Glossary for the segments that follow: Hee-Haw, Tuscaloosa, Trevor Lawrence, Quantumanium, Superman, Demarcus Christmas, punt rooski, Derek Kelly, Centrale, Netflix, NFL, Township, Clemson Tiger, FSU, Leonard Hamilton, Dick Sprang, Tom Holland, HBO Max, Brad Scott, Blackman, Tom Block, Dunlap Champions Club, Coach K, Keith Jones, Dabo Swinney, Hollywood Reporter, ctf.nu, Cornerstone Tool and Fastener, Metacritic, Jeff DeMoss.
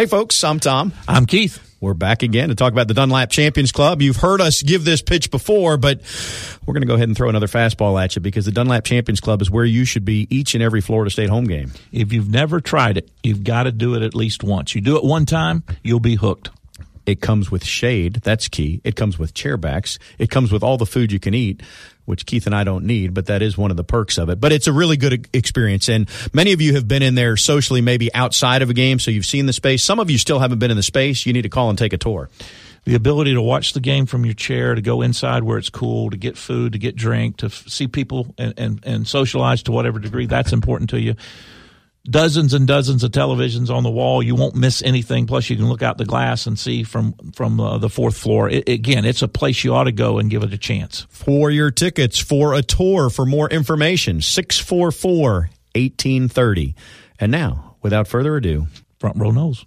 Hey, folks, I'm Tom. I'm Keith. We're back again to talk about the Dunlap Champions Club. You've heard us give this pitch before, but we're going to go ahead and throw another fastball at you because the Dunlap Champions Club is where you should be each and every Florida State home game. If you've never tried it, you've got to do it at least once. You do it one time, you'll be hooked. It comes with shade. That's key. It comes with chairbacks. It comes with all the food you can eat, which Keith and I don't need, but that is one of the perks of it. But it's a really good experience, and many of you have been in there socially, maybe outside of a game, so you've seen the space. Some of you still haven't been in the space. You need to call and take a tour. The ability to watch the game from your chair, to go inside where it's cool, to get food, to get drink, to see people and socialize to whatever degree that's important to you. Dozens and dozens of televisions on the wall. You won't miss anything. Plus, you can look out the glass and see from the fourth floor. Again, it's a place you ought to go and give it a chance. For your tickets, for a tour, for more information, 644-1830. And now, without further ado, Front Row Knowles.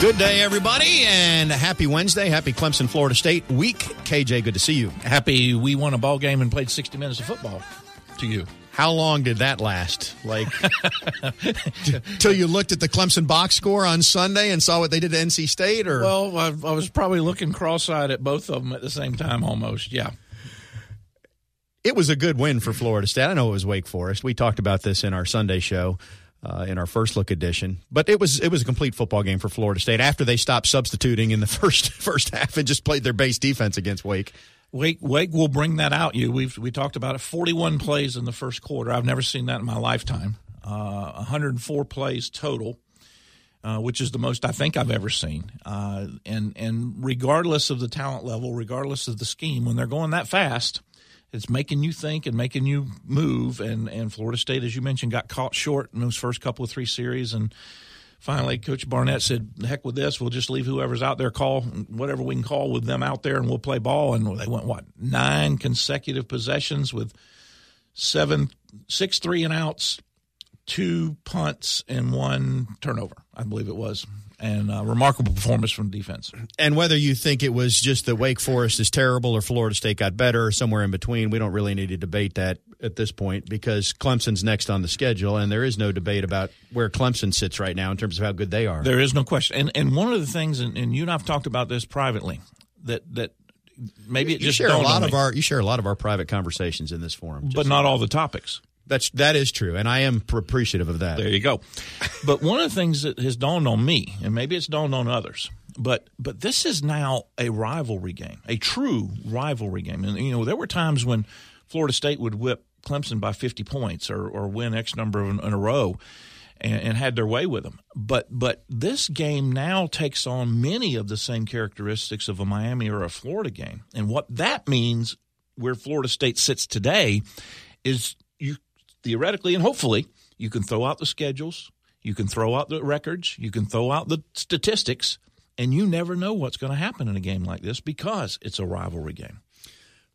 Good day, everybody, and happy Wednesday. Happy Clemson, Florida State week. KJ, good to see you. Happy we won a ball game and played 60 minutes of football to you. How long did that last? Like, till you looked at the Clemson box score on Sunday and saw what they did to NC State? Or well, I was probably looking cross-eyed at both of them at the same time almost, yeah. It was a good win for Florida State. I know it was Wake Forest. We talked about this in our Sunday show. In our first look edition, but it was a complete football game for Florida State after they stopped substituting in the first half and just played their base defense against Wake. Wake will bring that out. We talked about it. 41 plays in the first quarter. I've never seen that in my lifetime. 104 plays total, which is the most I think I've ever seen. And regardless of the talent level, regardless of the scheme, when they're going that fast, it's making you think and making you move, and Florida State, as you mentioned, got caught short in those first couple of three series, and finally Coach Barnett said, the heck with this, we'll just leave whoever's out there call, whatever we can call with them out there, and we'll play ball. And they went, what, 9 consecutive possessions with 6 3-and-outs, 2 punts, and 1 turnover, I believe it was. And a remarkable performance from defense. And whether you think it was just that Wake Forest is terrible or Florida State got better or somewhere in between, we don't really need to debate that at this point because Clemson's next on the schedule, and there is no debate about where Clemson sits right now in terms of how good they are. There is no question. And one of the things, and you and I have talked about this privately, that maybe it you just share a lot of our you share a lot of our private conversations in this forum. But not all the topics. That is true, and I am appreciative of that. There you go. But one of the things that has dawned on me, and maybe it's dawned on others, but this is now a rivalry game, a true rivalry game. And, you know, there were times when Florida State would whip Clemson by 50 points or win X number in a row and had their way with them. But this game now takes on many of the same characteristics of a Miami or a Florida game. And what that means, where Florida State sits today, is you theoretically and hopefully, you can throw out the schedules, you can throw out the records, you can throw out the statistics, and you never know what's going to happen in a game like this because it's a rivalry game.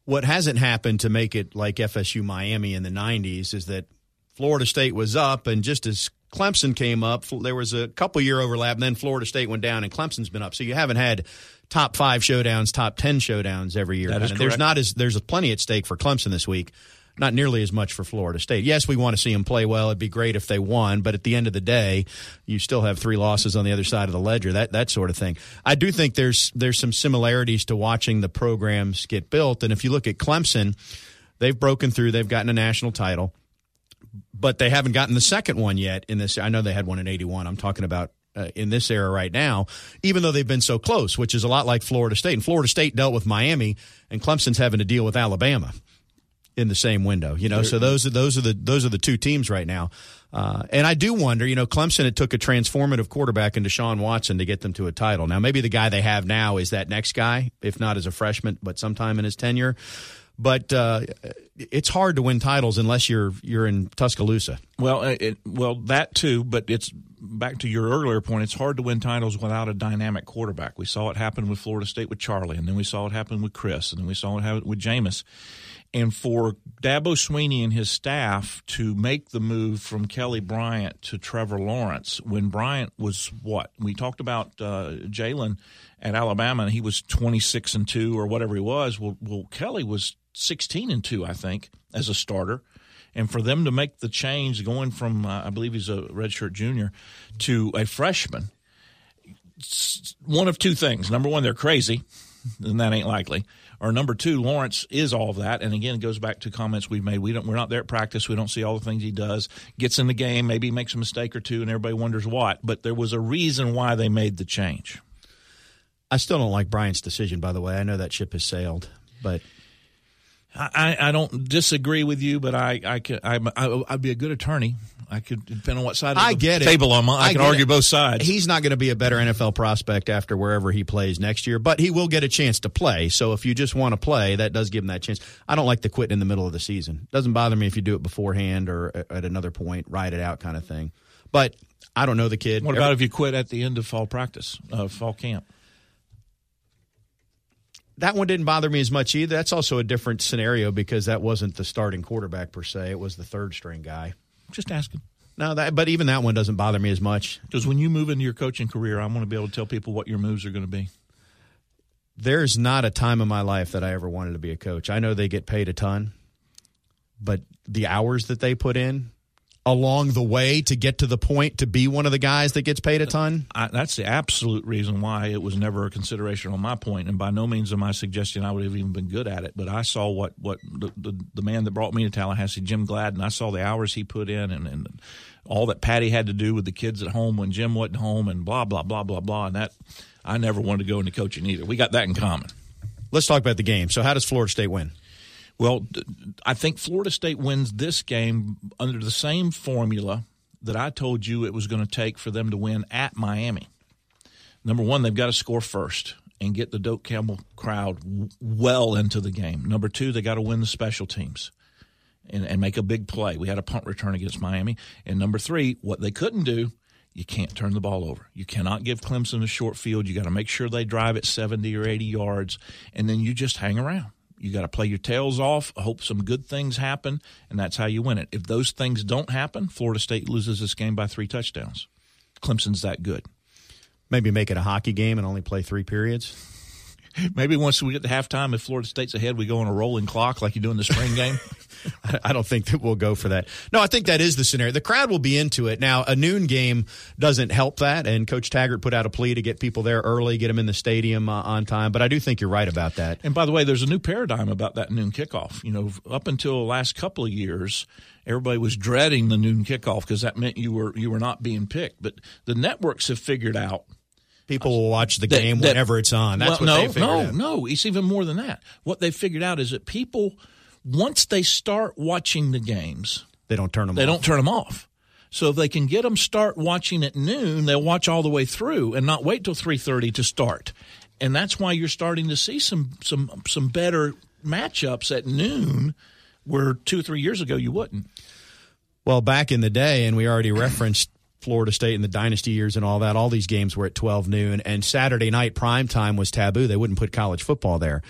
What hasn't happened to make it like FSU-Miami in the 90s is that Florida State was up, and just as Clemson came up, there was a couple-year overlap, and then Florida State went down, and Clemson's been up. So you haven't had top 5 showdowns, top 10 showdowns every year. That is correct. There's plenty at stake for Clemson this week. Not nearly as much for Florida State. Yes, we want to see them play well. It'd be great if they won, but at the end of the day, you still have 3 losses on the other side of the ledger, that sort of thing. I do think there's some similarities to watching the programs get built, and if you look at Clemson, they've broken through. They've gotten a national title, but they haven't gotten the second one yet in this. I know they had one in 81. I'm talking about in this era right now, even though they've been so close, which is a lot like Florida State. And Florida State dealt with Miami, and Clemson's having to deal with Alabama in the same window, you know. So those are the 2 teams right now, and I do wonder, you know, Clemson, it took a transformative quarterback in Deshaun Watson to get them to a title. Now maybe the guy they have now is that next guy, if not as a freshman, but sometime in his tenure. But it's hard to win titles unless you're in Tuscaloosa. Well, that too, but it's back to your earlier point. It's hard to win titles without a dynamic quarterback. We saw it happen with Florida State with Charlie, and then we saw it happen with Chris, and then we saw it happen with Jameis. And for Dabo Swinney and his staff to make the move from Kelly Bryant to Trevor Lawrence when Bryant was what? We talked about Jalen at Alabama, and he was 26-2 or whatever he was. Well, Kelly was 16-2, I think, as a starter. And for them to make the change going from, I believe he's a redshirt junior, to a freshman, one of two things. Number one, they're crazy, and that ain't likely. Or number two, Lawrence is all of that. And again, it goes back to comments we've made. We're not there at practice. We don't see all the things he does. Gets in the game, maybe makes a mistake or two, and everybody wonders what. But there was a reason why they made the change. I still don't like Bryant's decision, by the way. I know that ship has sailed, but I don't disagree with you, but I'd be a good attorney. I could depend on what side of the table I'm on. I can argue both sides. He's not going to be a better NFL prospect after wherever he plays next year, but he will get a chance to play. So if you just want to play, that does give him that chance. I don't like the quitting in the middle of the season. It doesn't bother me if you do it beforehand or at another point, ride it out kind of thing. But I don't know the kid. What about if you quit at the end of fall practice, fall camp? That one didn't bother me as much either. That's also a different scenario because that wasn't the starting quarterback per se. It was the third-string guy. Just asking. No, but even that one doesn't bother me as much. Because when you move into your coaching career, I want to be able to tell people what your moves are going to be. There's not a time in my life that I ever wanted to be a coach. I know they get paid a ton, but the hours that they put in along the way to get to the point to be one of the guys that gets paid a ton? That's the absolute reason why it was never a consideration on my point, and by no means am I suggesting I would have even been good at it, but I saw what the man that brought me to Tallahassee, Jim Gladden, I saw the hours he put in and all that Patty had to do with the kids at home when Jim wasn't home and blah, blah, blah, blah, blah, and that I never wanted to go into coaching either. We got that in common. Let's talk about the game. So how does Florida State win? Well, I think Florida State wins this game under the same formula that I told you it was going to take for them to win at Miami. Number one, they've got to score first and get the Doak Campbell crowd well into the game. Number two, they got to win the special teams and make a big play. We had a punt return against Miami. And number three, what they couldn't do, you can't turn the ball over. You cannot give Clemson a short field. You got to make sure they drive it 70 or 80 yards, and then you just hang around. You got to play your tails off, hope some good things happen, and that's how you win it. If those things don't happen, Florida State loses this game by 3 touchdowns. Clemson's that good. Maybe make it a hockey game and only play 3 periods. Maybe once we get to halftime, if Florida State's ahead, we go on a rolling clock like you do in the spring game. I don't think that we'll go for that. No, I think that is the scenario. The crowd will be into it. Now, a noon game doesn't help that, and Coach Taggart put out a plea to get people there early, get them in the stadium on time, but I do think you're right about that. And by the way, there's a new paradigm about that noon kickoff. You know, up until the last couple of years, everybody was dreading the noon kickoff because that meant you were not being picked. But the networks have figured out people will watch the game whenever it's on. That's what they figured out. No. It's even more than that. What they figured out is that people, once they start watching the games, they don't turn them off. So if they can get them start watching at noon, they'll watch all the way through and not wait till 3:30 to start. And that's why you're starting to see some better matchups at noon where 2 or 3 years ago you wouldn't. Well, back in the day, and we already referenced Florida State in the dynasty years and all that, all these games were at 12 noon, and Saturday night primetime was taboo. They wouldn't put college football there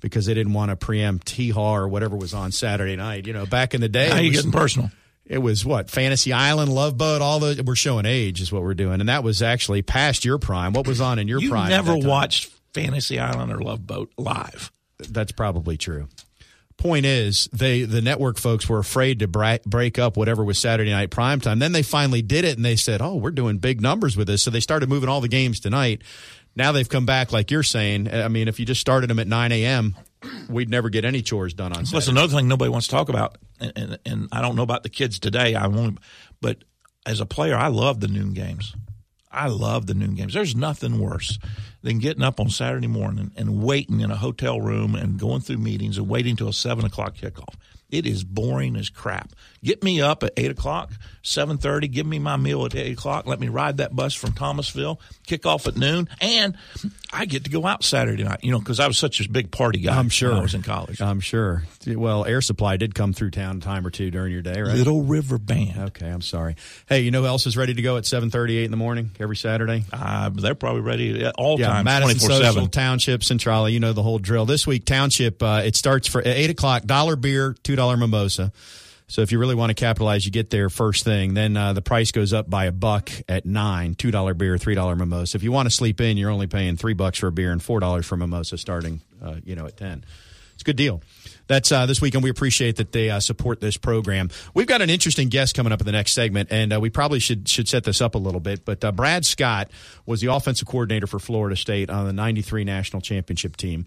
because they didn't want to preempt Hee-Haw or whatever was on Saturday night. You know, back in the day. Now you're getting personal. It was what? Fantasy Island, Love Boat, all those. We're showing age is what we're doing, and that was actually past your prime. What was on in your prime? You never watched Fantasy Island or Love Boat live. That's probably true. Point is, the network folks were afraid to break up whatever was Saturday night primetime. Then they finally did it, and they said, oh, we're doing big numbers with this. So they started moving all the games tonight. Now they've come back, like you're saying. I mean, if you just started them at 9 a.m., we'd never get any chores done on Saturday. Plus, another thing nobody wants to talk about, and I don't know about the kids today, but as a player, I love the noon games. I love the noon games. There's nothing worse than getting up on Saturday morning and waiting in a hotel room and going through meetings and waiting till a 7 o'clock kickoff. It is boring as crap. Get me up at 8 o'clock, 7:30. Give me my meal at 8 o'clock. Let me ride that bus from Thomasville. Kick off at noon. And I get to go out Saturday night, you know, because I was such a big party guy when I was in college. I'm sure. Well, Air Supply did come through town a time or two during your day, right? Little River Band. Okay, I'm sorry. Hey, you know who else is ready to go at 7:38 in the morning every Saturday? They're probably ready at all times, Madison 24/7. Madison Social, Township, Centrale, you know the whole drill. This week, Township, it starts for 8 o'clock, $1 beer, $2 mimosa. So if you really want to capitalize, you get there first thing. Then the price goes up by $1 at 9, $2 beer, $3 mimosa. If you want to sleep in, you're only paying $3 for a beer and $4 for mimosa starting, at 10. It's a good deal. That's this week, and we appreciate that they support this program. We've got an interesting guest coming up in the next segment, and we probably should set this up a little bit. But Brad Scott was the offensive coordinator for Florida State on the 93 national championship team.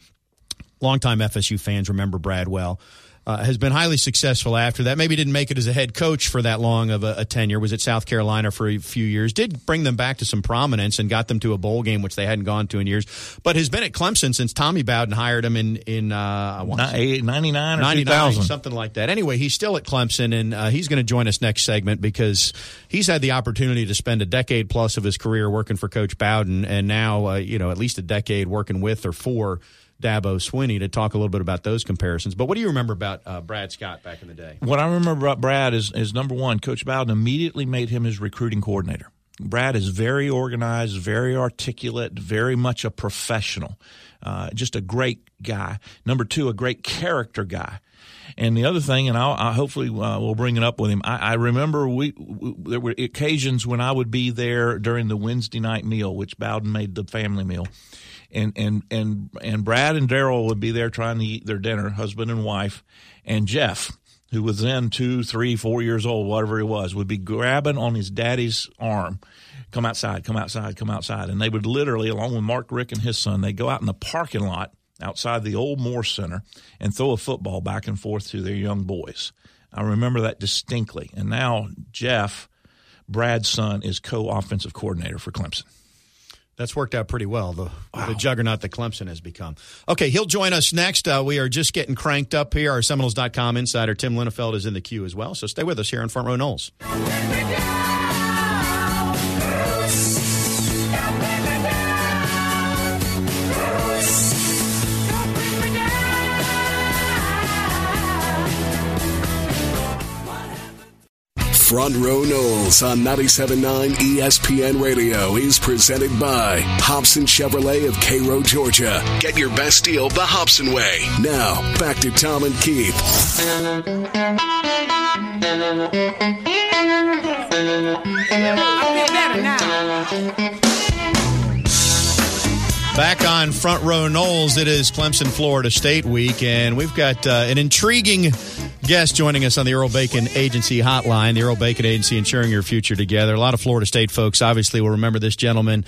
Longtime FSU fans remember Brad well. Has been highly successful after that. Maybe didn't make it as a head coach for that long of a tenure. Was at South Carolina for a few years. Did bring them back to some prominence and got them to a bowl game, which they hadn't gone to in years. But has been at Clemson since Tommy Bowden hired him in 99 or 2000. Something like that. Anyway, he's still at Clemson, and he's going to join us next segment because he's had the opportunity to spend a decade plus of his career working for Coach Bowden, and now, at least a decade working with or for Dabo Swinney to talk a little bit about those comparisons. But what do you remember about Brad Scott back in the day? What I remember about Brad is number one, Coach Bowden immediately made him his recruiting coordinator. Brad is very organized, very articulate, very much a professional, just a great guy. Number two, a great character guy. And the other thing, and I'll hopefully we'll bring it up with him, I remember there were occasions when I would be there during the Wednesday night meal, which Bowden made the family meal. And Brad and Daryl would be there trying to eat their dinner, husband and wife, and Jeff, who was then 2, 3, 4 years old, whatever he was, would be grabbing on his daddy's arm, come outside, come outside, come outside. And they would literally, along with Mark, Rick, and his son, they'd go out in the parking lot outside the old Moore Center and throw a football back and forth to their young boys. I remember that distinctly. And now Jeff, Brad's son, is co-offensive coordinator for Clemson. That's worked out pretty well, the juggernaut that Clemson has become. Okay, he'll join us next. We are just getting cranked up here. Our Seminoles.com insider, Tim Linnefeld, is in the queue as well. So stay with us here on Front Row Knowles. Front Row Knowles on 97.9 ESPN Radio is presented by Hobson Chevrolet of Cairo, Georgia. Get your best deal the Hobson way. Now, back to Tom and Keith. I feel better now. Back on Front Row Knowles, it is Clemson, Florida State week, and we've got an intriguing guest joining us on the Earl Bacon Agency hotline, the Earl Bacon Agency, ensuring your future together. A lot of Florida State folks obviously will remember this gentleman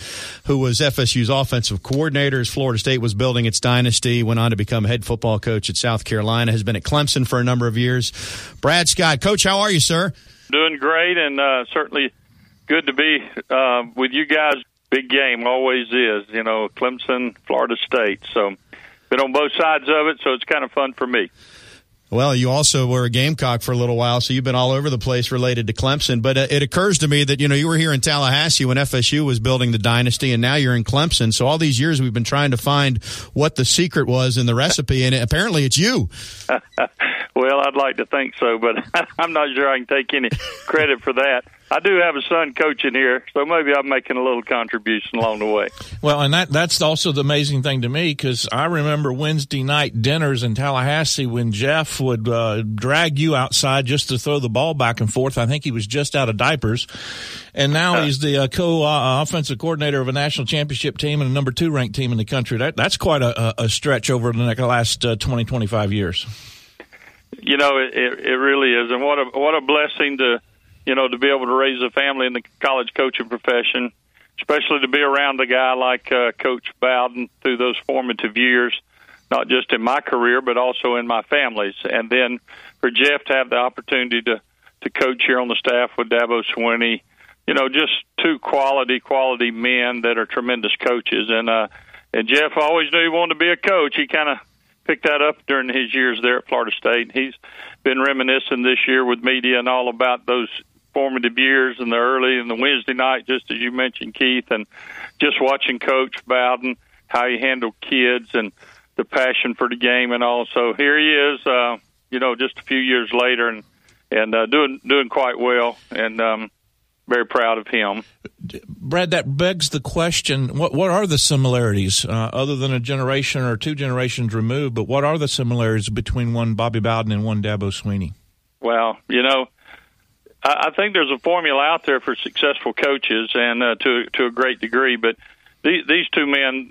who was FSU's offensive coordinator as Florida State was building its dynasty, went on to become head football coach at South Carolina, has been at Clemson for a number of years. Brad Scott. Coach, how are you, sir? Doing great, and certainly good to be with you guys. Big game always is, Clemson, Florida State. So been on both sides of it, so it's kind of fun for me. Well, you also were a Gamecock for a little while, so you've been all over the place related to Clemson. But it occurs to me that, you were here in Tallahassee when FSU was building the dynasty, and now you're in Clemson. So all these years we've been trying to find what the secret was in the recipe, and apparently it's you. Well, I'd like to think so, but I'm not sure I can take any credit for that. I do have a son coaching here, so maybe I'm making a little contribution along the way. Well, and that's also the amazing thing to me, because I remember Wednesday night dinners in Tallahassee when Jeff would drag you outside just to throw the ball back and forth. I think he was just out of diapers. And now he's the co-offensive coordinator of a national championship team and a number 2 ranked team in the country. That's quite a stretch over the last 20, 25 years. It really is. And what a blessing to be able to raise a family in the college coaching profession, especially to be around a guy like Coach Bowden through those formative years, not just in my career, but also in my family's. And then for Jeff to have the opportunity to coach here on the staff with Dabo Swinney, just two quality men that are tremendous coaches. And Jeff always knew he wanted to be a coach. He kind of picked that up during his years there at Florida State. He's been reminiscing this year with media and all about those formative years and the early and the Wednesday night, just as you mentioned, Keith, and just watching Coach Bowden, how he handled kids and the passion for the game and all. So here he is, just a few years later and doing quite well, and very proud of him. Brad, that begs the question, what are the similarities, other than a generation or two generations removed, but what are the similarities between one Bobby Bowden and one Dabo Swinney? Well, I think there's a formula out there for successful coaches, and to a great degree, but these two men,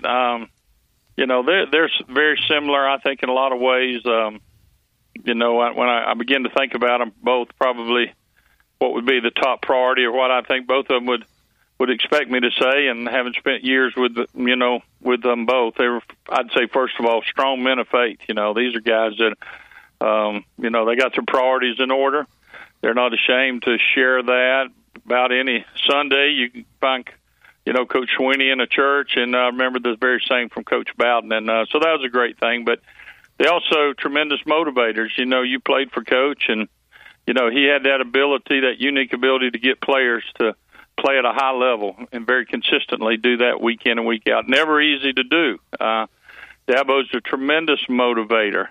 they're very similar, I think, in a lot of ways. When I begin to think about them both, probably what would be the top priority or what I think both of them would expect me to say, and having spent years with them both, they were, I'd say, first of all, strong men of faith. These are guys that, they got their priorities in order. They're not ashamed to share that. About any Sunday, you can find Coach Swinney in a church, and I remember the very same from Coach Bowden, and so that was a great thing. But they also tremendous motivators. You played for Coach, and he had that ability, that unique ability to get players to play at a high level and very consistently do that week in and week out. Never easy to do. Dabo's a tremendous motivator,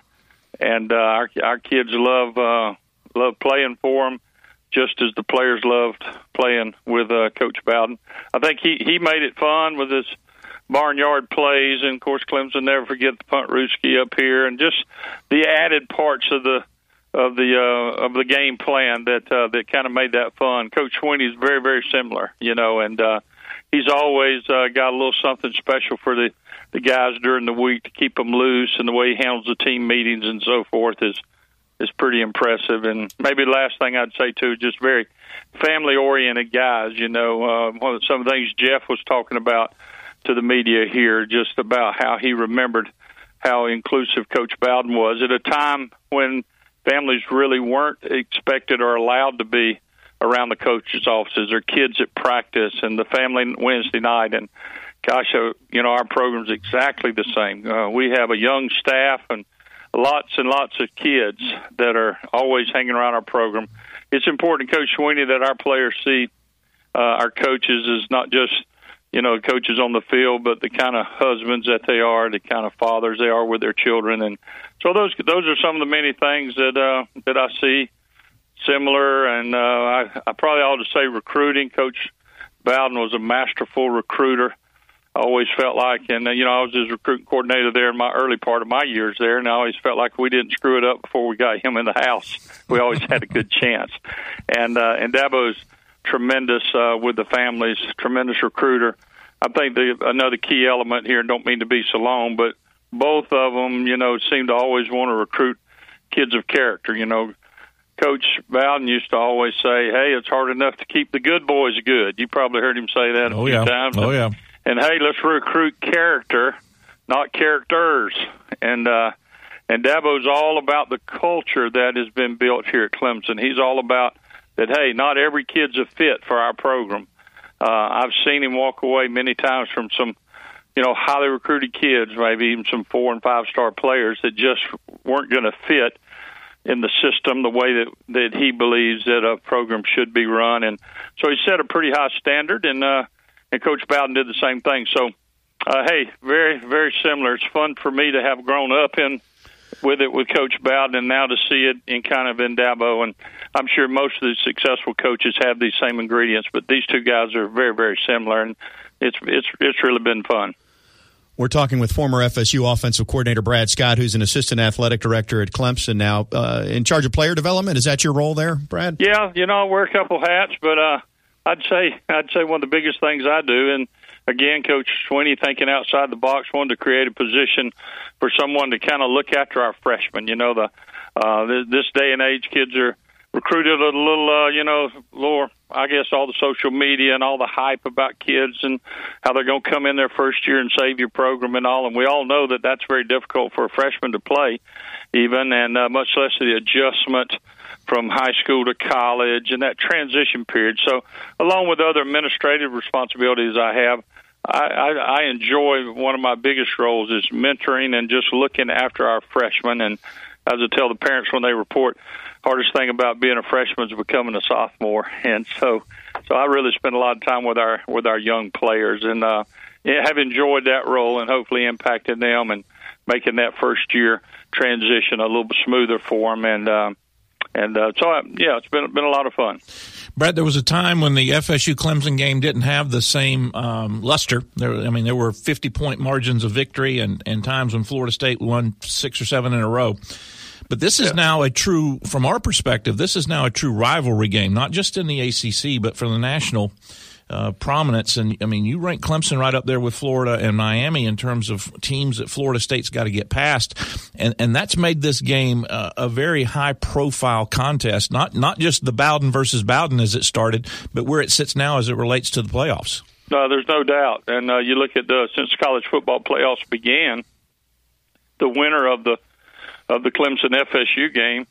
and our kids love playing for him, just as the players loved playing with Coach Bowden. I think he made it fun with his barnyard plays, and, of course, Clemson never forget the punt rooski up here, and just the added parts of the game plan that kind of made that fun. Coach Swinney is very, very similar, and he's always got a little something special for the guys during the week to keep them loose, and the way he handles the team meetings and so forth is pretty impressive. And maybe the last thing I'd say, too, just very family-oriented guys. One of some of the things Jeff was talking about to the media here, just about how he remembered how inclusive Coach Bowden was at a time when families really weren't expected or allowed to be around the coaches' offices or kids at practice and the family Wednesday night. And, gosh, our program's exactly the same. We have a young staff and lots of kids that are always hanging around our program. It's important, Coach Swinney, that our players see our coaches as not just, coaches on the field, but the kind of husbands that they are, the kind of fathers they are with their children. And so those are some of the many things that I see similar. And I probably ought to say recruiting. Coach Bowden was a masterful recruiter. I always felt like, and I was his recruiting coordinator there in my early part of my years there, and I always felt like we didn't screw it up before we got him in the house. We always had a good chance. And Dabo's tremendous with the families, tremendous recruiter. I think another key element here, don't mean to be so long, but both of them, seem to always want to recruit kids of character. Coach Bowden used to always say, hey, it's hard enough to keep the good boys good. You probably heard him say that a few times. Oh, yeah. And, hey, let's recruit character, not characters. And Dabo's all about the culture that has been built here at Clemson. He's all about that, hey, not every kid's a fit for our program. I've seen him walk away many times from some, highly recruited kids, maybe even some 4- and 5-star players that just weren't going to fit in the system the way that he believes that a program should be run. And so he set a pretty high standard, and Coach Bowden did the same thing. So, hey, very, very similar. It's fun for me to have grown up with Coach Bowden, and now to see it in Dabo. And I'm sure most of the successful coaches have these same ingredients, but these two guys are very, very similar, and it's really been fun. We're talking with former FSU offensive coordinator Brad Scott, who's an assistant athletic director at Clemson now, in charge of player development. Is that your role there, Brad? Yeah, I wear a couple hats, but I'd say one of the biggest things I do, and again, Coach Swinney thinking outside the box, wanted to create a position for someone to kind of look after our freshmen. This day and age, kids are recruited a little, lower. I guess all the social media and all the hype about kids and how they're going to come in their first year and save your program and all. And we all know that that's very difficult for a freshman to play, even, and much less the adjustment from high school to college and that transition period. So along with other administrative responsibilities I have, I enjoy one of my biggest roles is mentoring and just looking after our freshmen. And as I tell the parents when they report, hardest thing about being a freshman is becoming a sophomore. And so I really spend a lot of time with our young players, and have enjoyed that role and hopefully impacted them and making that first year transition a little bit smoother for them. So it's been a lot of fun. Brad, there was a time when the FSU-Clemson game didn't have the same luster. There were 50-point margins of victory and times when Florida State won 6 or 7 in a row. But this is now a true rivalry game, not just in the ACC, but for the national prominence. And, you rank Clemson right up there with Florida and Miami in terms of teams that Florida State's got to get past. And that's made this game a very high-profile contest, not just the Bowden versus Bowden as it started, but where it sits now as it relates to the playoffs. No, there's no doubt. And you look at since college football playoffs began, the winner of the Clemson-FSU game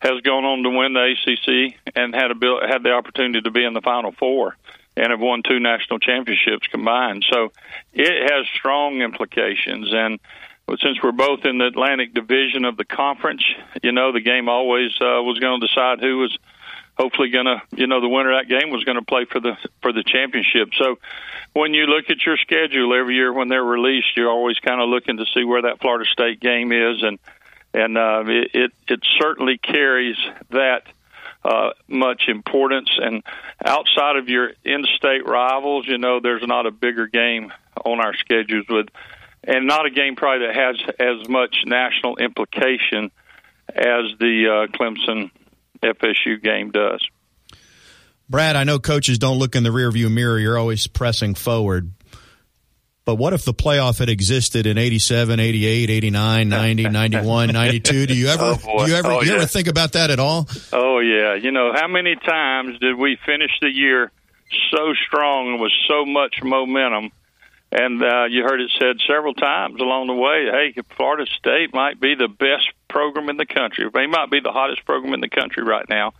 has gone on to win the ACC and had the opportunity to be in the Final Four and have won 2 national championships combined. So it has strong implications. And since we're both in the Atlantic Division of the conference, the game always was going to decide who was hopefully going to, the winner of that game was going to play for the championship. So when you look at your schedule every year when they're released, you're always kind of looking to see where that Florida State game is, and it certainly carries that much importance. And outside of your in-state rivals, there's not a bigger game on our schedules and not a game probably that has as much national implication as the Clemson-FSU game does. Brad, I know coaches don't look in the rearview mirror. You're always pressing forward. But what if the playoff had existed in 87, 88, 89, 90, 91, 92? Do you ever think about that at all? Oh, yeah. How many times did we finish the year so strong and with so much momentum? And you heard it said several times along the way, hey, Florida State might be the best program in the country. They might be the hottest program in the country right now.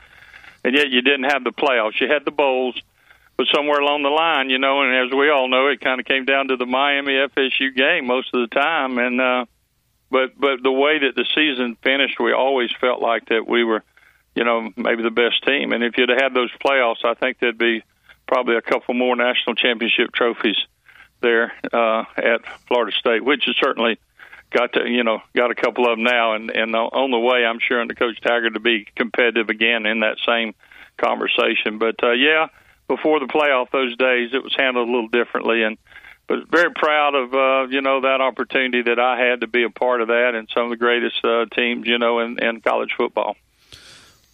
And yet you didn't have the playoffs. You had the bowls. But somewhere along the line, and as we all know, it kind of came down to the Miami-FSU game most of the time. And but the way that the season finished, we always felt like that we were, maybe the best team. And if you'd have had those playoffs, I think there'd be probably a couple more national championship trophies there at Florida State, which has certainly got a couple of them now. And on the way, I'm sure under Coach Tiger to be competitive again in that same conversation. But before the playoff those days, it was handled a little differently, but very proud of that opportunity that I had to be a part of that and some of the greatest teams in college football.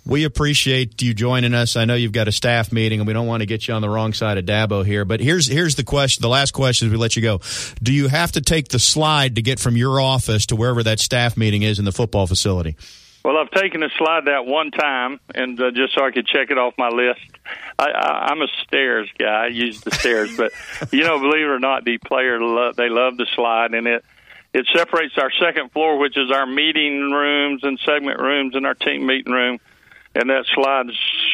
We appreciate you joining us. I know you've got a staff meeting, and we don't want to get you on the wrong side of Dabo here. But here's the question. The last question as we let you go: do you have to take the slide to get from your office to wherever that staff meeting is in the football facility? Well, I've taken a slide that one time, and just so I could check it off my list. I'm a stairs guy. I use the stairs, but believe it or not, the player they love the slide, and it separates our second floor, which is our meeting rooms and segment rooms and our team meeting room, and that slide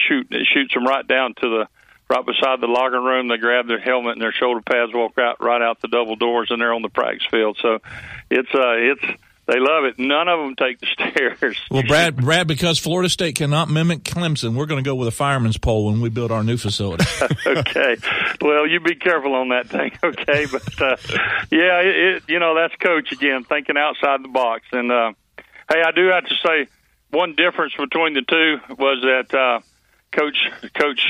shoots them right down to the right beside the locker room. They grab their helmet and their shoulder pads, walk right out the double doors, and they're on the practice field. So it's. They love it. None of them take the stairs. Well, Brad, because Florida State cannot mimic Clemson, we're going to go with a fireman's pole when we build our new facility. Okay. Well, you be careful on that thing, okay? But, that's Coach again, thinking outside the box. And, I do have to say one difference between the two was that Coach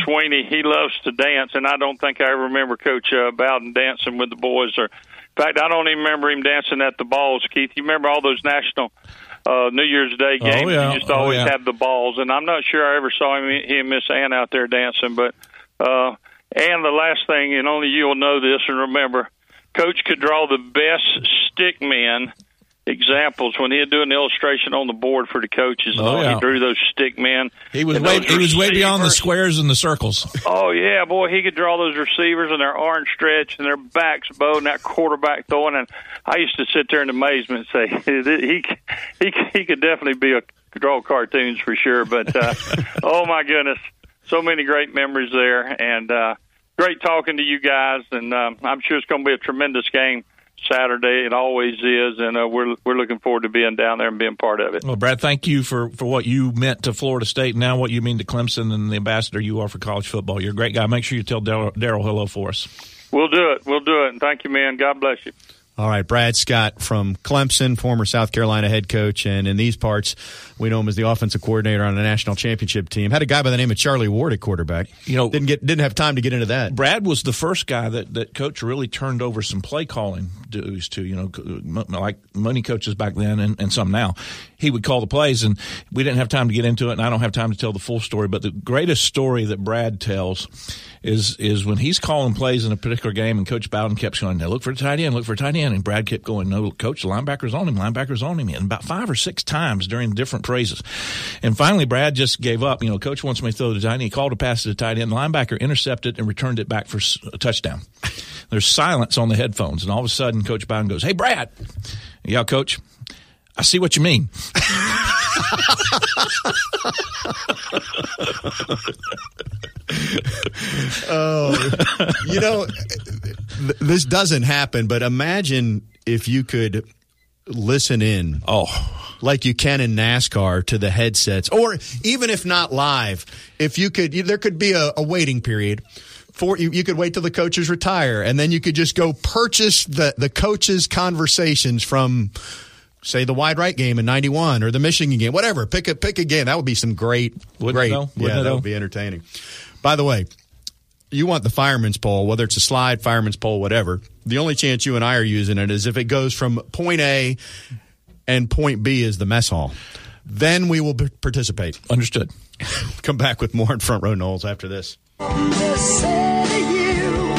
Swinney, he loves to dance, and I don't think I ever remember Coach Bowden dancing with the boys or – in fact, I don't even remember him dancing at the balls, Keith. You remember all those national New Year's Day games? Oh, yeah. He used to always have the balls. And I'm not sure I ever saw him and Miss Ann out there dancing. But and the last thing, and only you'll know this and remember, Coach could draw the best stick men examples when he would do an illustration on the board for the coaches. Oh, yeah. He drew those stick men. He was way beyond the squares and the circles. Oh, yeah, boy, he could draw those receivers and their arm stretch and their backs bowed and that quarterback throwing. And I used to sit there in amazement and say, he could definitely draw cartoons for sure. But, oh, my goodness, so many great memories there. And great talking to you guys, and I'm sure it's going to be a tremendous game Saturday. It always is, and we're looking forward to being down there and being part of it. Well, Brad, thank you for what you meant to Florida State, and now what you mean to Clemson and the ambassador you are for college football. You're a great guy. Make sure you tell Daryl hello for us. We'll do it. We'll do it. And thank you, man. God bless you. All right, Brad Scott from Clemson, former South Carolina head coach, and in these parts, we know him as the offensive coordinator on a national championship team. Had a guy by the name of Charlie Ward at quarterback. You know, didn't have time to get into that. Brad was the first guy that coach really turned over some play calling dues to, you know, like many coaches back then and some now. He would call the plays, and we didn't have time to get into it, and I don't have time to tell the full story. But the greatest story that Brad tells is when he's calling plays in a particular game, and Coach Bowden kept going, now look for a tight end, look for a tight end. And Brad kept going, no, coach, linebacker's on him. And about 5 or 6 times during different praises. And finally, Brad just gave up. You know, coach wants me to throw the tight end. He called a pass to the tight end. The linebacker intercepted and returned it back for a touchdown. There's silence on the headphones. And all of a sudden, Coach Biden goes, hey, Brad. Yeah, coach, I see what you mean. Oh, you know, this doesn't happen, but imagine if you could listen in. Oh, like you can in NASCAR to the headsets, or even if not live, if you could, there could be a waiting period. You could wait till the coaches retire, and then you could just go purchase the coaches' conversations from, say, the wide right game in 91 or the Michigan game, whatever. Pick a game. That would be some great, that would be entertaining. By the way, you want the fireman's pole, whether it's a slide, fireman's pole, whatever. The only chance you and I are using it is if it goes from point A and point B is the mess hall. Then we will participate. Understood. Come back with more in Front Row Knowles after this. Listen to you.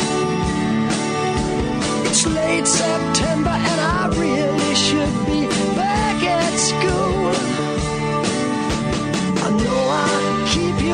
It's late September and I really should be back at school. I know I keep you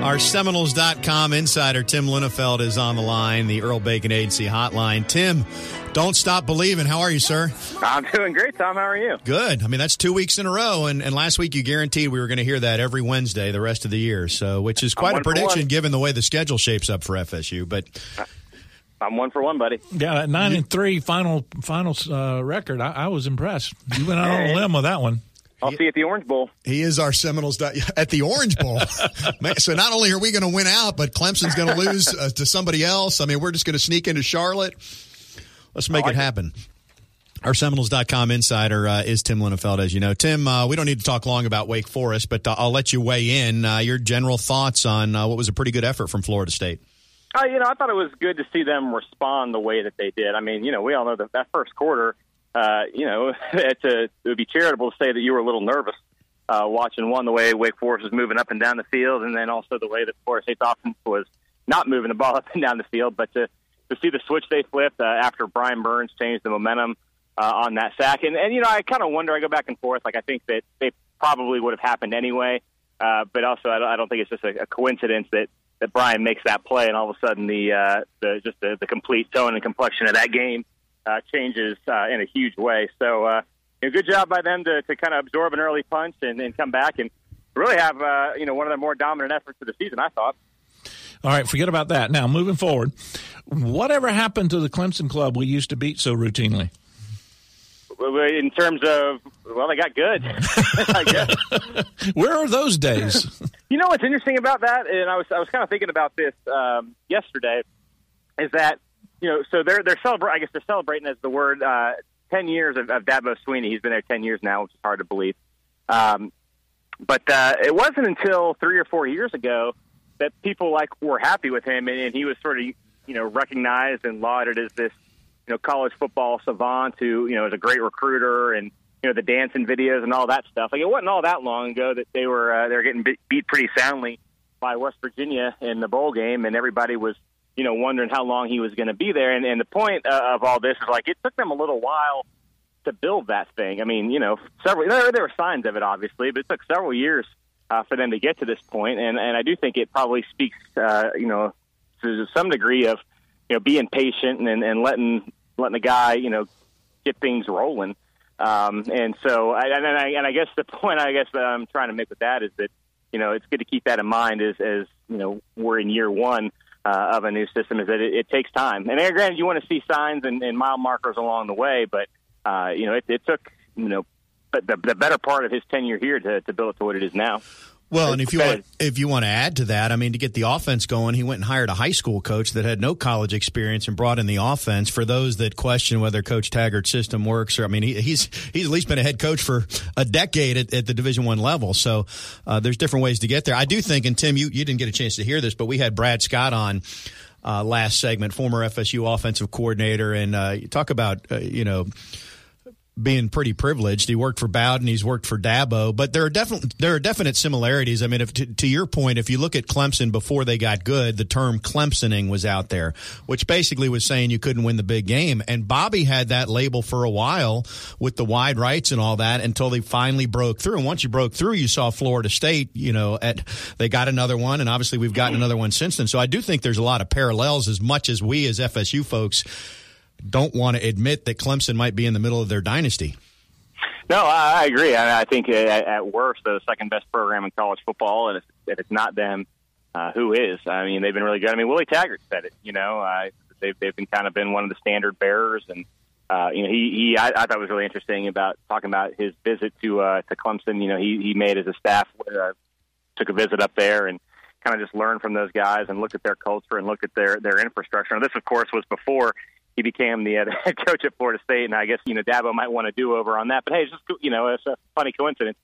Our Seminoles.com insider, Tim Linnefeld, is on the line, the Earl Bacon Agency hotline. Tim, don't stop believing. How are you, sir? I'm doing great, Tom. How are you? Good. I mean, that's 2 weeks in a row, and last week you guaranteed we were going to hear that every Wednesday the rest of the year, so which is quite a prediction given the way the schedule shapes up for FSU, but... I'm 1 for 1, buddy. Yeah, that 9-3 final record, I was impressed. You went out on a limb with that one. I'll see you at the Orange Bowl. He is our Seminoles at the Orange Bowl. So not only are we going to win out, but Clemson's going to lose to somebody else. I mean, we're just going to sneak into Charlotte. Let's make it happen. Our Seminoles.com insider is Tim Linnefeld, as you know. Tim, we don't need to talk long about Wake Forest, but I'll let you weigh in. Your general thoughts on what was a pretty good effort from Florida State. You know, I thought it was good to see them respond the way that they did. I mean, you know, we all know that first quarter – you know, it would be charitable to say that you were a little nervous watching the way Wake Forest was moving up and down the field, and then also the way that Florida State's offense was not moving the ball up and down the field. But to see the switch they flipped after Brian Burns changed the momentum on that sack. And, you know, I kind of wonder, I go back and forth. Like, I think that they probably would have happened anyway. But also, I don't think it's just a coincidence that Brian makes that play, and all of a sudden the complete tone and complexion of that game changes in a huge way. So you know, good job by them to kind of absorb an early punch and come back and really have you know, one of their more dominant efforts of the season, I thought. All right, forget about that. Now, moving forward, whatever happened to the Clemson club we used to beat so routinely? In terms of, well, they got good. Where are those days? You know what's interesting about that, and I was kind of thinking about this yesterday, is that, you know, so they're celebrating. I guess they're celebrating, as the word, 10 years of Dabo Swinney. He's been there 10 years now, which is hard to believe. But it wasn't until 3 or 4 years ago that people were happy with him, and he was sort of, you know, recognized and lauded as this, you know, college football savant who, you know, is a great recruiter, and you know, the dancing videos and all that stuff. Like, it wasn't all that long ago that they were getting beat pretty soundly by West Virginia in the bowl game, and everybody was, you know, wondering how long he was going to be there. And the point of all this is, like, it took them a little while to build that thing. I mean, you know, there were signs of it, obviously, but it took several years for them to get to this point. And I do think it probably speaks, you know, to some degree of, you know, being patient and letting the guy, you know, get things rolling. And so, I guess the point I guess that I'm trying to make with that is that, you know, it's good to keep that in mind as you know, we're in year one of a new system, is that it takes time. And granted, you want to see signs and mile markers along the way, but, you know, it took, you know, but the better part of his tenure here to build it to what it is now. Well, and if you want to add to that, I mean, to get the offense going, he went and hired a high school coach that had no college experience and brought in the offense. For those that question whether Coach Taggart's system works, or I mean, he's at least been a head coach for a decade at the Division I level. So there's different ways to get there. I do think, and Tim, you didn't get a chance to hear this, but we had Brad Scott on last segment, former FSU offensive coordinator, and you talk about you know, being pretty privileged. He worked for Bowden, he's worked for Dabo, but there are definite similarities. I mean, if to your point, if you look at Clemson before they got good, the term Clemsoning was out there, which basically was saying you couldn't win the big game. And Bobby had that label for a while with the wide rights and all that until they finally broke through. And once you broke through, you saw Florida State, you know, they got another one, and obviously we've gotten another one since then. So I do think there's a lot of parallels, as much as we as FSU folks don't want to admit that Clemson might be in the middle of their dynasty. No, I agree. I think at worst, they're the second best program in college football, and if it's not them, who is? I mean, they've been really good. I mean, Willie Taggart said it. You know, they've been kind of been one of the standard bearers, and you know, I thought it was really interesting about talking about his visit to Clemson. You know, he made as a staff took a visit up there and kind of just learned from those guys and looked at their culture and looked at their infrastructure. And this, of course, was before he became the head coach at Florida State, and I guess, you know, Dabo might want to do-over on that. But, hey, it's just, you know, it's a funny coincidence.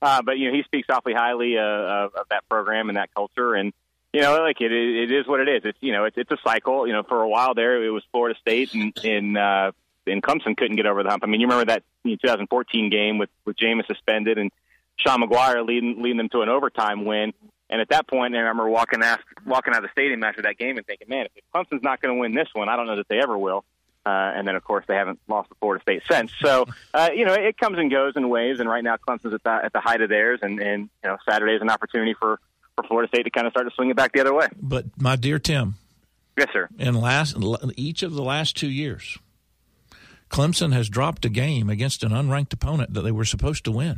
But, you know, he speaks awfully highly of that program and that culture. And, you know, like, it is what it is. It's, you know, it's a cycle. You know, for a while there, it was Florida State, and Clemson couldn't get over the hump. I mean, you remember that 2014 game with Jameis suspended and Sean McGuire leading them to an overtime win. And at that point, I remember walking out of the stadium after that game and thinking, man, if Clemson's not going to win this one, I don't know that they ever will. And then, of course, they haven't lost to Florida State since. So, you know, it comes and goes in waves. And right now, Clemson's at the height of theirs. And you know, Saturday is an opportunity for Florida State to kind of start to swing it back the other way. But, my dear Tim. Yes, sir. Each of the last 2 years, Clemson has dropped a game against an unranked oppononent that they were supposed to win.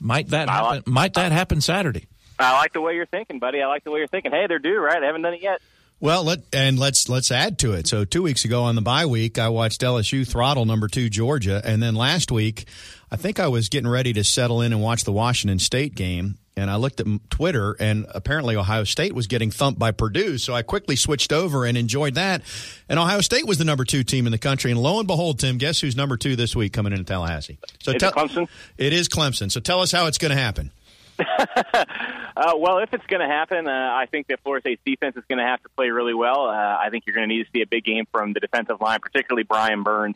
Might that happen Saturday? I like the way you're thinking, buddy. I like the way you're thinking. Hey, they're due, right? I haven't done it yet. Well, let's add to it. So 2 weeks ago on the bye week, I watched LSU throttle number 2 Georgia, and then last week, I think I was getting ready to settle in and watch the Washington State game, and I looked at Twitter, and apparently Ohio State was getting thumped by Purdue, so I quickly switched over and enjoyed that, and Ohio State was the number 2 team in the country, and lo and behold, Tim, guess who's number 2 this week coming into Tallahassee? So is it Clemson? It is Clemson. So tell us how it's going to happen. Well, if it's going to happen, I think that Florida State's defense is going to have to play really well. I think you're going to need to see a big game from the defensive line, particularly Brian Burns,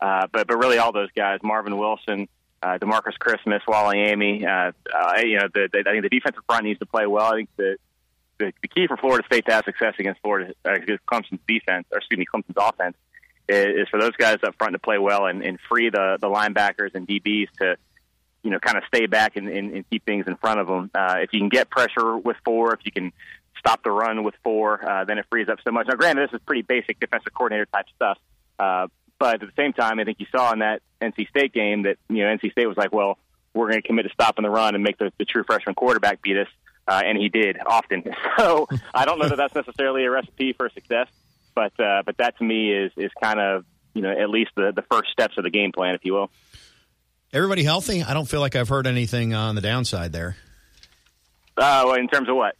but really all those guys, Marvin Wilson, Demarcus Christmas, Wally Aime. You know, I think the defensive front needs to play well. I think the key for Florida State to have success against Clemson's defense, or excuse me, Clemson's offense, is for those guys up front to play well and free the linebackers and DBs to, you know, kind of stay back and keep things in front of them. If you can get pressure with 4, if you can stop the run with 4, then it frees up so much. Now, granted, this is pretty basic defensive coordinator type stuff, but at the same time, I think you saw in that NC State game that, you know, NC State was like, well, we're going to commit to stopping the run and make the true freshman quarterback beat us, and he did often. So I don't know that that's necessarily a recipe for success, but that to me is kind of, you know, at least the first steps of the game plan, if you will. Everybody healthy? I don't feel like I've heard anything on the downside there. Well, in terms of what?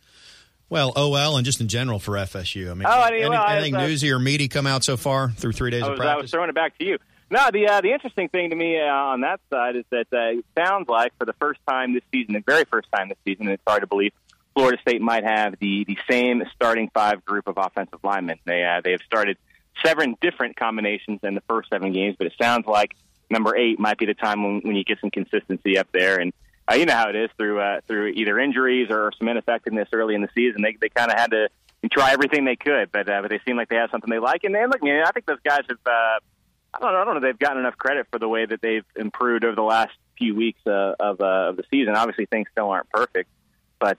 Well, OL and just in general for FSU. I mean, anything newsy or meaty come out so far through 3 days of practice? I was throwing it back to you. No, the interesting thing to me on that side is that it sounds like for the first time this season, the very first time this season, and it's hard to believe, Florida State might have the same starting 5 group of offensive linemen. They have started 7 different combinations in the first 7 games, but it sounds like number 8 might be the time when you get some consistency up there, and you know how it is through either injuries or some ineffectiveness early in the season. They kind of had to and try everything they could, but they seem like they have something they like. And look, I think those guys have, I don't know, they've gotten enough credit for the way that they've improved over the last few weeks of the season. Obviously, things still aren't perfect, but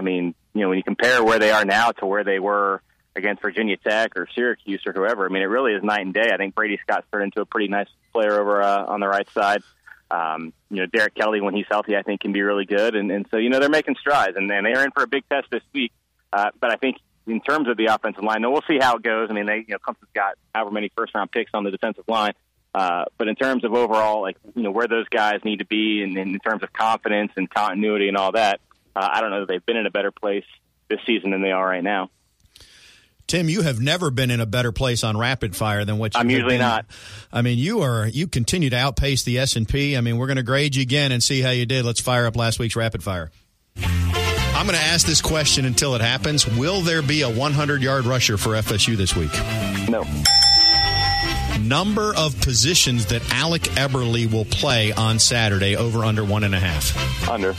when you compare where they are now to where they were against Virginia Tech or Syracuse or whoever, it really is night and day. I think Brady Scott's turned into a pretty nice player over on the right side. Derek Kelly, when he's healthy, I think can be really good. And so, they're making strides, and they're in for a big test this week. But I think in terms of the offensive line, we'll see how it goes. Clemson's got however many first-round picks on the defensive line. But in terms of overall, where those guys need to be and in terms of confidence and continuity and all that, I don't know that they've been in a better place this season than they are right now. Tim, you have never been in a better place on rapid fire than what you I'm usually been. Not. You continue to outpace the S&P. We're going to grade you again and see how you did. Let's fire up last week's rapid fire. I'm going to ask this question until it happens. Will there be a 100-yard rusher for FSU this week? No. Number of positions that Alec Eberle will play on Saturday, over under 1.5. Under.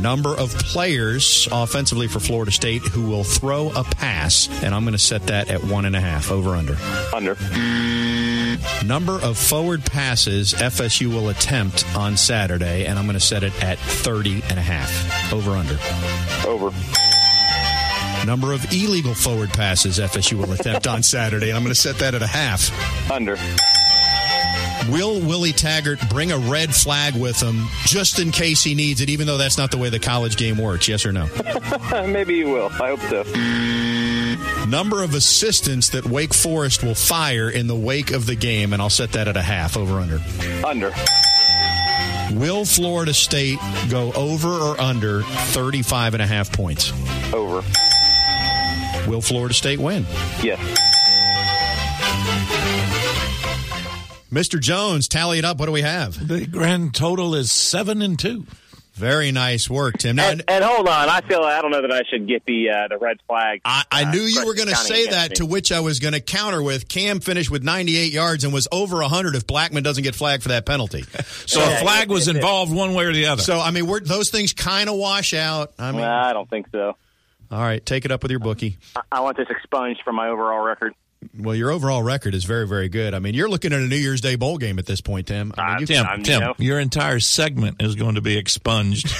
Number of players offensively for Florida State who will throw a pass, and I'm going to set that at 1.5, over under. Under. Number of forward passes FSU will attempt on Saturday, and I'm going to set it at 30.5, over under. Over. Number of illegal forward passes FSU will attempt on Saturday, and I'm going to set that at 0.5. Under. Will Willie Taggart bring a red flag with him just in case he needs it, even though that's not the way the college game works? Yes or no? Maybe he will. I hope so. Number of assistants that Wake Forest will fire in the wake of the game, and I'll set that at 0.5, over under. Under. Will Florida State go over or under 35.5 points? Over. Will Florida State win? Yes. Mr. Jones, tally it up. What do we have? The grand total is 7-2. Very nice work, Tim. Now, and hold on, I don't know that I should get the red flag. I knew you were going to say that, to which I was going to counter with Cam finished with 98 yards and was over 100 if Blackman doesn't get flagged for that penalty. So a flag was involved one way or the other. So those things kind of wash out. I don't think so. All right, take it up with your bookie. I want this expunged from my overall record. Well, your overall record is very, very good. You're looking at a New Year's Day bowl game at this point, Tim. Tim, your entire segment is going to be expunged.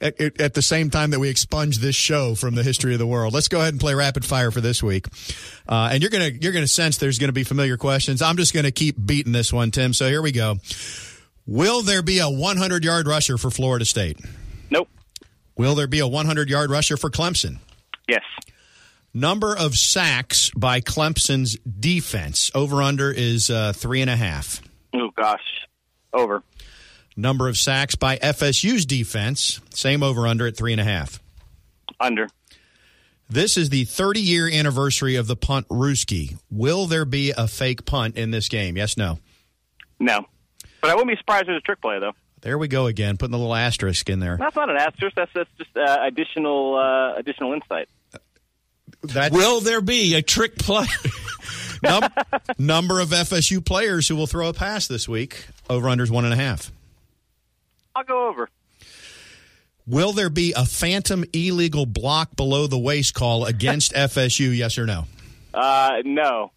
at the same time that we expunge this show from the history of the world. Let's go ahead and play rapid fire for this week. And you're gonna sense there's going to be familiar questions. I'm just going to keep beating this one, Tim. So here we go. Will there be a 100-yard rusher for Florida State? Nope. Will there be a 100-yard rusher for Clemson? Yes. Number of sacks by Clemson's defense. Over-under is 3.5. Oh, gosh. Over. Number of sacks by FSU's defense. Same over-under at 3.5. Under. This is the 30-year anniversary of the punt Ruski. Will there be a fake punt in this game? Yes, no? No. But I wouldn't be surprised if there's a trick play, though. There we go again, putting a little asterisk in there. That's not an asterisk. That's just additional insight. Will there be a trick play? Number of FSU players who will throw a pass this week. Over-under's 1.5. I'll go over. Will there be a phantom illegal block below the waist call against FSU, yes or no? No.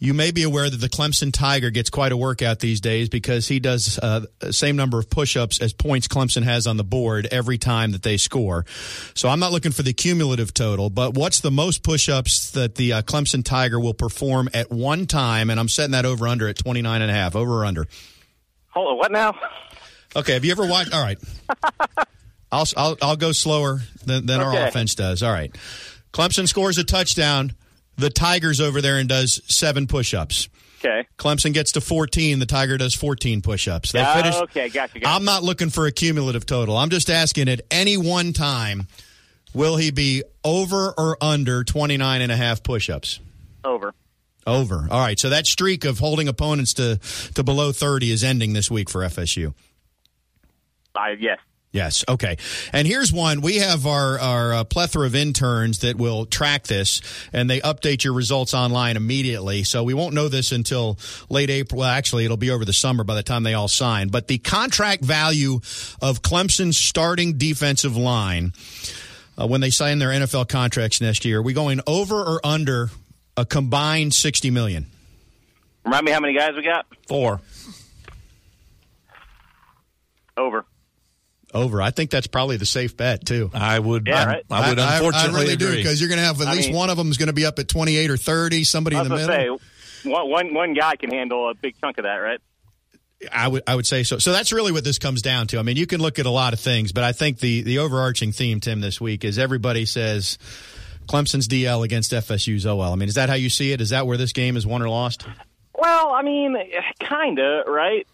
You may be aware that the Clemson Tiger gets quite a workout these days because he does the same number of push-ups as points Clemson has on the board every time that they score. So I'm not looking for the cumulative total, but what's the most push-ups that the Clemson Tiger will perform at one time? And I'm setting that over-under at 29.5. Over or under? Hold on, what now? Okay, have you ever watched? All right. I'll go slower than our offense does. All right. Clemson scores a touchdown. The Tiger's over there and does 7 push-ups. Okay. Clemson gets to 14. The Tiger does 14 push-ups. They finish. Okay, gotcha. I'm not looking for a cumulative total. I'm just asking, at any one time, will he be over or under 29.5 push-ups? Over. Over. All right, so that streak of holding opponents to below 30 is ending this week for FSU. Yes. Yes, okay. And here's one. We have our plethora of interns that will track this, and they update your results online immediately. So we won't know this until late April. Well, actually, it'll be over the summer by the time they all sign. But the contract value of Clemson's starting defensive line when they sign their NFL contracts next year. Are we going over or under a combined $60 million? Remind me how many guys we got? 4. Over. Over. I think that's probably the safe bet, too. I would, yeah, right? I would unfortunately I really agree. Do, because you're going to have at least one of them is going to be up at 28 or 30, somebody in the middle. Say, one guy can handle a big chunk of that, right? I would say so. So that's really what this comes down to. I mean, you can look at a lot of things, but I think the overarching theme, Tim, this week is everybody says Clemson's DL against FSU's OL. I mean, is that how you see it? Is that where this game is won or lost? Well, I mean, kind of, right?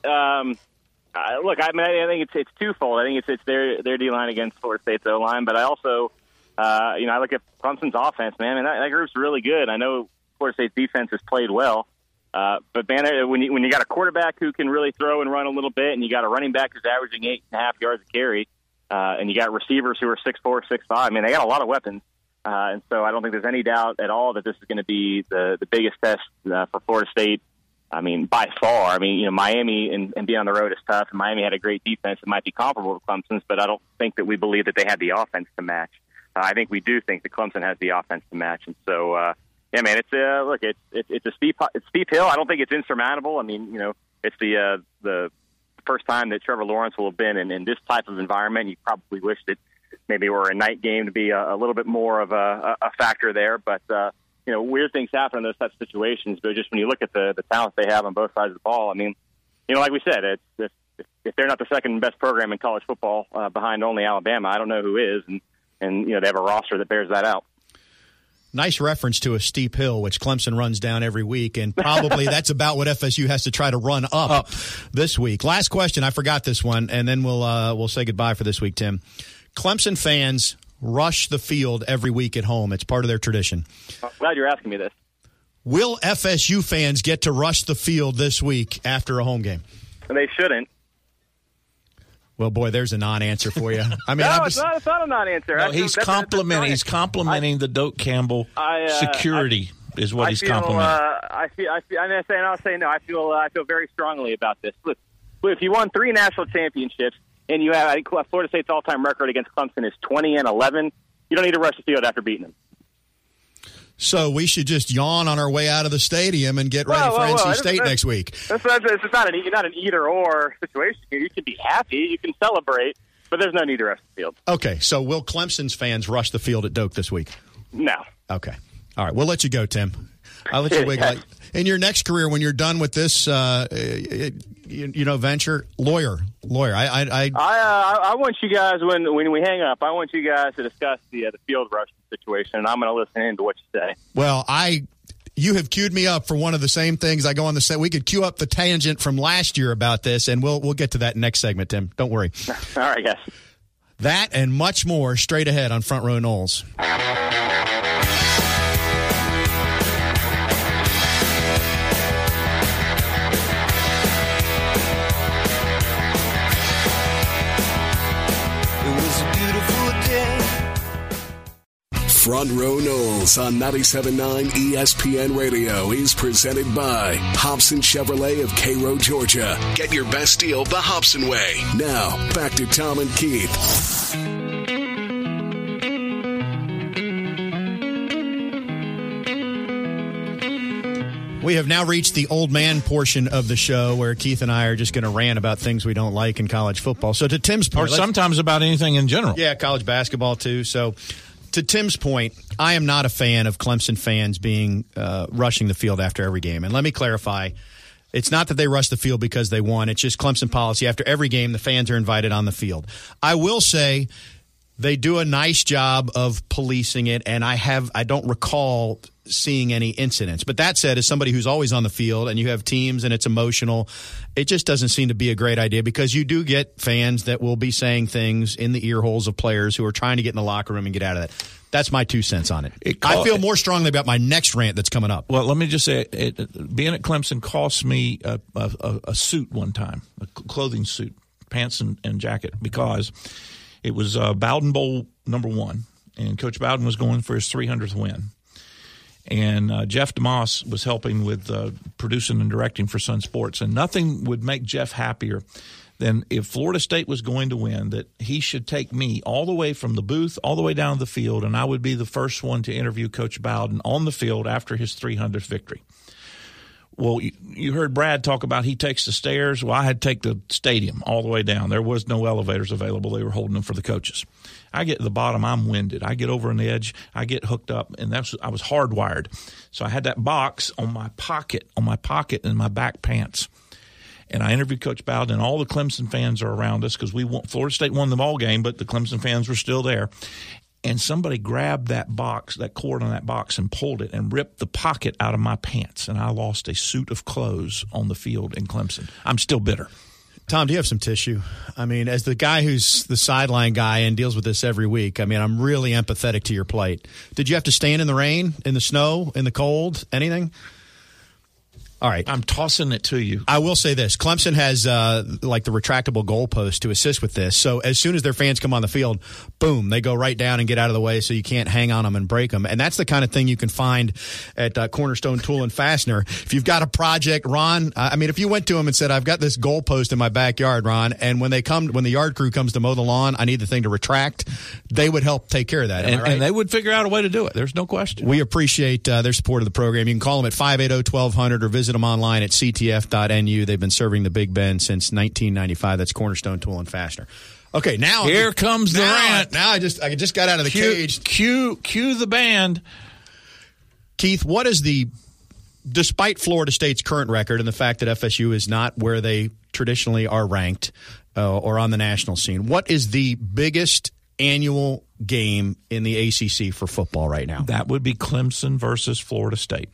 Look, I mean, I think it's twofold. I think it's their D-line against Florida State's O-line, but I also, I look at Clemson's offense, man, and that group's really good. I know Florida State's defense has played well. But, man, when you got a quarterback who can really throw and run a little bit, and you got a running back who's averaging 8.5 yards a carry, and you got receivers who are 6'4", 6'5", I mean, they got a lot of weapons. And so I don't think there's any doubt at all that this is going to be the biggest test for Florida State. I mean, by far. I mean, Miami and being on the road is tough. And Miami had a great defense. It might be comparable to Clemson's, but I don't think that we believe that they had the offense to match. I think we do think that Clemson has the offense to match. And so, yeah, man, it's look, it's a steep hill. I don't think it's insurmountable. I mean, it's the first time that Trevor Lawrence will have been in this type of environment. You probably wish that maybe it were a night game to be a little bit more of a factor there, but. Weird things happen in those types of situations, but just when you look at the talent they have on both sides of the ball, I mean, like we said, it's, if they're not the second best program in college football behind only Alabama, I don't know who is, and they have a roster that bears that out. Nice reference to a steep hill, which Clemson runs down every week, and probably that's about what FSU has to try to run up this week. Last question, I forgot this one, and then we'll say goodbye for this week, Tim. Clemson fans rush the field every week at home. It's part of their tradition. I'm glad you're asking me this. Will FSU fans get to rush the field this week after a home game? They shouldn't. Well, boy, there's a non-answer for you. I mean, no, it's not a non-answer. No, he's complimenting the Doak Campbell security. Is what he's complimenting. I feel very strongly about this. Look, if you won 3 national championships. And you have, I think, Florida State's all-time record against Clemson is 20-11. You don't need to rush the field after beating them. So we should just yawn on our way out of the stadium and get ready for NC State next week. It's not an either-or situation. You can be happy. You can celebrate. But there's no need to rush the field. Okay. So will Clemson's fans rush the field at Doak this week? No. Okay. All right. We'll let you go, Tim. I'll let you wiggle. Yeah. In your next career, when you're done with this, venture, lawyer. I want you guys when we hang up. I want you guys to discuss the field rush situation, and I'm going to listen in to what you say. Well, you have queued me up for one of the same things. I go on the set. We could queue up the tangent from last year about this, and we'll get to that next segment, Tim. Don't worry. All right, guys. That and much more straight ahead on Front Row Knowles. Front Row Knowles on 97.9 ESPN Radio is presented by Hobson Chevrolet of Cairo, Georgia. Get your best deal the Hobson way. Now, back to Tom and Keith. We have now reached the old man portion of the show where Keith and I are just going to rant about things we don't like in college football. So to Tim's point... Or sometimes about anything in general. Yeah, college basketball too, so... To Tim's point, I am not a fan of Clemson fans being rushing the field after every game. And let me clarify, it's not that they rush the field because they won. It's just Clemson policy. After every game, the fans are invited on the field. I will say they do a nice job of policing it, and I don't recall seeing any incidents. But that said, as somebody who's always on the field and you have teams and it's emotional, it just doesn't seem to be a great idea because you do get fans that will be saying things in the ear holes of players who are trying to get in the locker room and get out of that. That's my 2 cents on it. I feel more strongly about my next rant that's coming up. Well, let me just say, being at Clemson cost me a suit one time, a clothing suit, pants and jacket, because it was Bowden Bowl #1, and Coach Bowden was going for his 300th win. And Jeff DeMoss was helping with producing and directing for Sun Sports. And nothing would make Jeff happier then if Florida State was going to win, that he should take me all the way from the booth all the way down to the field, and I would be the first one to interview Coach Bowden on the field after his 300th victory. Well, you heard Brad talk about he takes the stairs. Well, I had to take the stadium all the way down. There was no elevators available. They were holding them for the coaches. I get to the bottom. I'm winded. I get over an edge. I get hooked up, and I was hardwired. So I had that box on my pocket in my back pants. And I interviewed Coach Bowden, and all the Clemson fans are around us because Florida State won the ball game, but the Clemson fans were still there. And somebody grabbed that box, that cord on that box, and pulled it and ripped the pocket out of my pants. And I lost a suit of clothes on the field in Clemson. I'm still bitter. Tom, do you have some tissue? I mean, as the guy who's the sideline guy and deals with this every week, I mean, I'm really empathetic to your plight. Did you have to stand in the rain, in the snow, in the cold, anything? All right. I'm tossing it to you. I will say this. Clemson has the retractable goalpost to assist with this. So as soon as their fans come on the field, boom, they go right down and get out of the way so you can't hang on them and break them. And that's the kind of thing you can find at Cornerstone Tool and Fastener. If you've got a project, Ron, if you went to them and said, I've got this goalpost in my backyard, Ron, and when the yard crew comes to mow the lawn, I need the thing to retract, they would help take care of that. And they would figure out a way to do it. There's no question. We appreciate their support of the program. You can call them at 580-1200 or visit them online at ctf.nu. They've been serving the Big Bend since 1995. That's Cornerstone Tool and Fastener. Okay, now here comes the rant. Now I just got out of the cage. Cue the band. Keith, what is despite Florida State's current record and the fact that FSU is not where they traditionally are ranked or on the national scene, what is the biggest annual game in the ACC for football right now? That would be Clemson versus Florida State.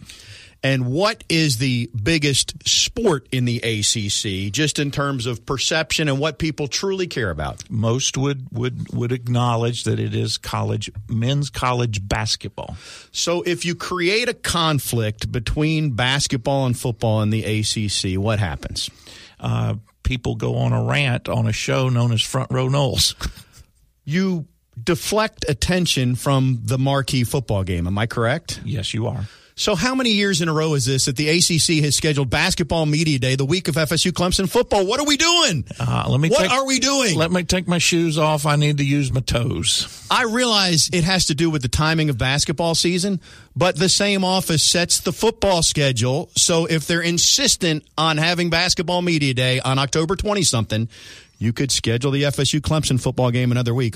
And what is the biggest sport in the ACC, just in terms of perception and what people truly care about? Most would acknowledge that it is men's college basketball. So if you create a conflict between basketball and football in the ACC, what happens? People go on a rant on a show known as Front Row Knowles. You deflect attention from the marquee football game. Am I correct? Yes, you are. So how many years in a row is this that the ACC has scheduled Basketball Media Day the week of FSU Clemson football? What are we doing? Are we doing? Let me take my shoes off. I need to use my toes. I realize it has to do with the timing of basketball season, but the same office sets the football schedule. So if they're insistent on having Basketball Media Day on October 20-something, you could schedule the FSU Clemson football game another week.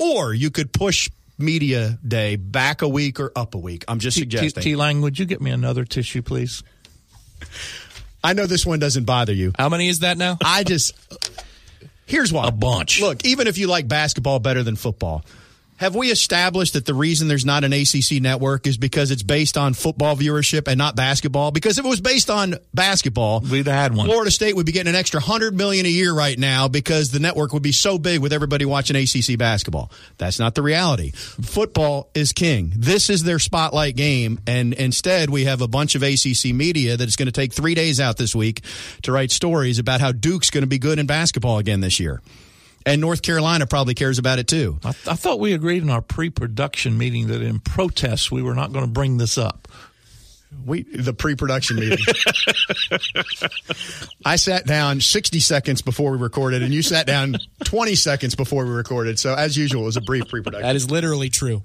Or you could push Media Day back a week or up a week. I'm just suggesting. T-Lang, would you get me another tissue, please? I know this one doesn't bother you. How many is that now? Here's why. A bunch. Look, even if you like basketball better than football, have we established that the reason there's not an ACC network is because it's based on football viewership and not basketball? Because if it was based on basketball, we'd have had one. Florida State would be getting an extra $100 million a year right now because the network would be so big with everybody watching ACC basketball. That's not the reality. Football is king. This is their spotlight game, and instead we have a bunch of ACC media that is going to take 3 days out this week to write stories about how Duke's going to be good in basketball again this year. And North Carolina probably cares about it, too. I thought we agreed in our pre-production meeting that in protest we were not going to bring this up. The pre-production meeting. I sat down 60 seconds before we recorded, and you sat down 20 seconds before we recorded. So, as usual, it was a brief pre-production. That is literally true.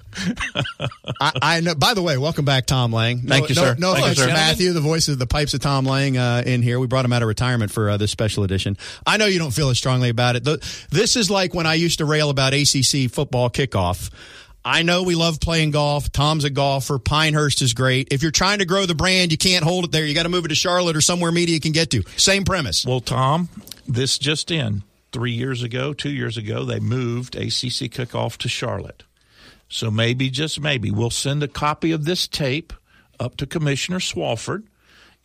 I know. By the way, welcome back, Tom Lang. Thank you, sir. Thank you, sir. Matthew, the voice of the pipes of Tom Lang in here. We brought him out of retirement for this special edition. I know you don't feel as strongly about it. This is like when I used to rail about ACC football kickoff. I know we love playing golf. Tom's a golfer. Pinehurst is great. If you're trying to grow the brand, you can't hold it there. You got to move it to Charlotte or somewhere media can get to. Same premise. Well, Tom, this just in. 2 years ago, they moved ACC kickoff to Charlotte. So maybe, just maybe, we'll send a copy of this tape up to Commissioner Swofford,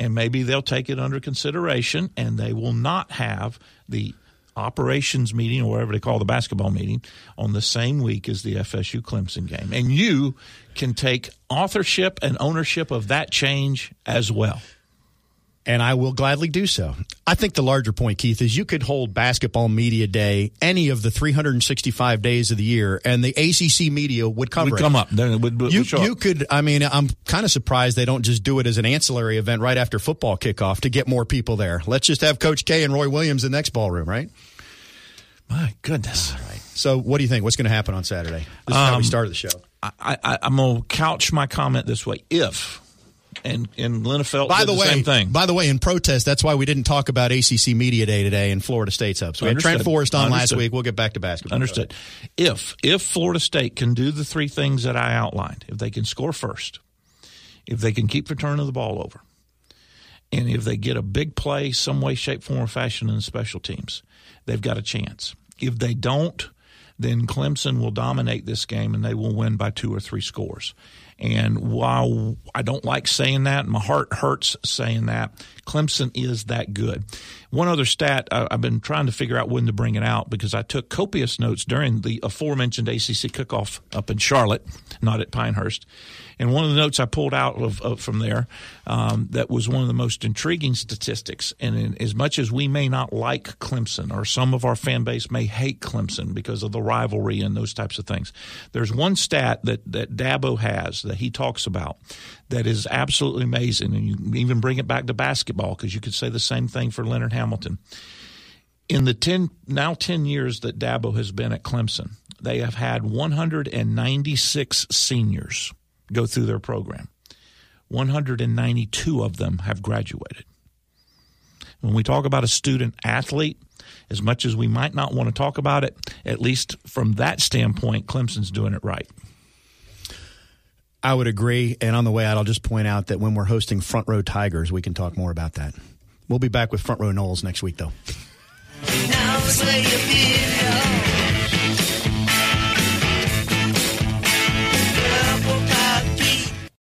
and maybe they'll take it under consideration, and they will not have the operations meeting or whatever they call the basketball meeting on the same week as the FSU Clemson game. And you can take authorship and ownership of that change as well. and I will gladly do so. I think the larger point, Keith, is you could hold Basketball Media Day any of the 365 days of the year, and the ACC media would cover it. Would come up. You could, I mean, I'm kind of surprised they don't just do it as an ancillary event right after football kickoff to get more people there. Let's just have Coach K and Roy Williams in the next ballroom, right? My goodness. All right. So what do you think? What's going to happen on Saturday? This is how we started the show. I'm going to couch my comment this way. If... And Linnefeld did the same thing. By the way, in protest, that's why we didn't talk about ACC Media Day today and Florida State's up. So we had Trent Forrest on last week. We'll get back to basketball. Understood. If Florida State can do the three things that I outlined, if they can score first, if they can keep the turn of the ball over, and if they get a big play some way, shape, form, or fashion in the special teams, they've got a chance. If they don't, then Clemson will dominate this game and they will win by 2 or 3 scores. And while I don't like saying that, and my heart hurts saying that, Clemson is that good. One other stat, I've been trying to figure out when to bring it out because I took copious notes during the aforementioned ACC cook-off up in Charlotte, not at Pinehurst. And one of the notes I pulled out of from there that was one of the most intriguing statistics. And in, as much as we may not like Clemson or some of our fan base may hate Clemson because of the rivalry and those types of things, there's one stat that Dabo has that he talks about that is absolutely amazing. And you can even bring it back to basketball because you could say the same thing for Leonard Hamilton. In the 10 years that Dabo has been at Clemson, they have had 196 seniors go through their program. 192 of them have graduated. When we talk about a student athlete, as much as we might not want to talk about it, at least from that standpoint, Clemson's doing it right. I would agree. And on the way out, I'll just point out that when we're hosting Front Row Tigers, we can talk more about that. We'll be back with Front Row Knowles next week, though.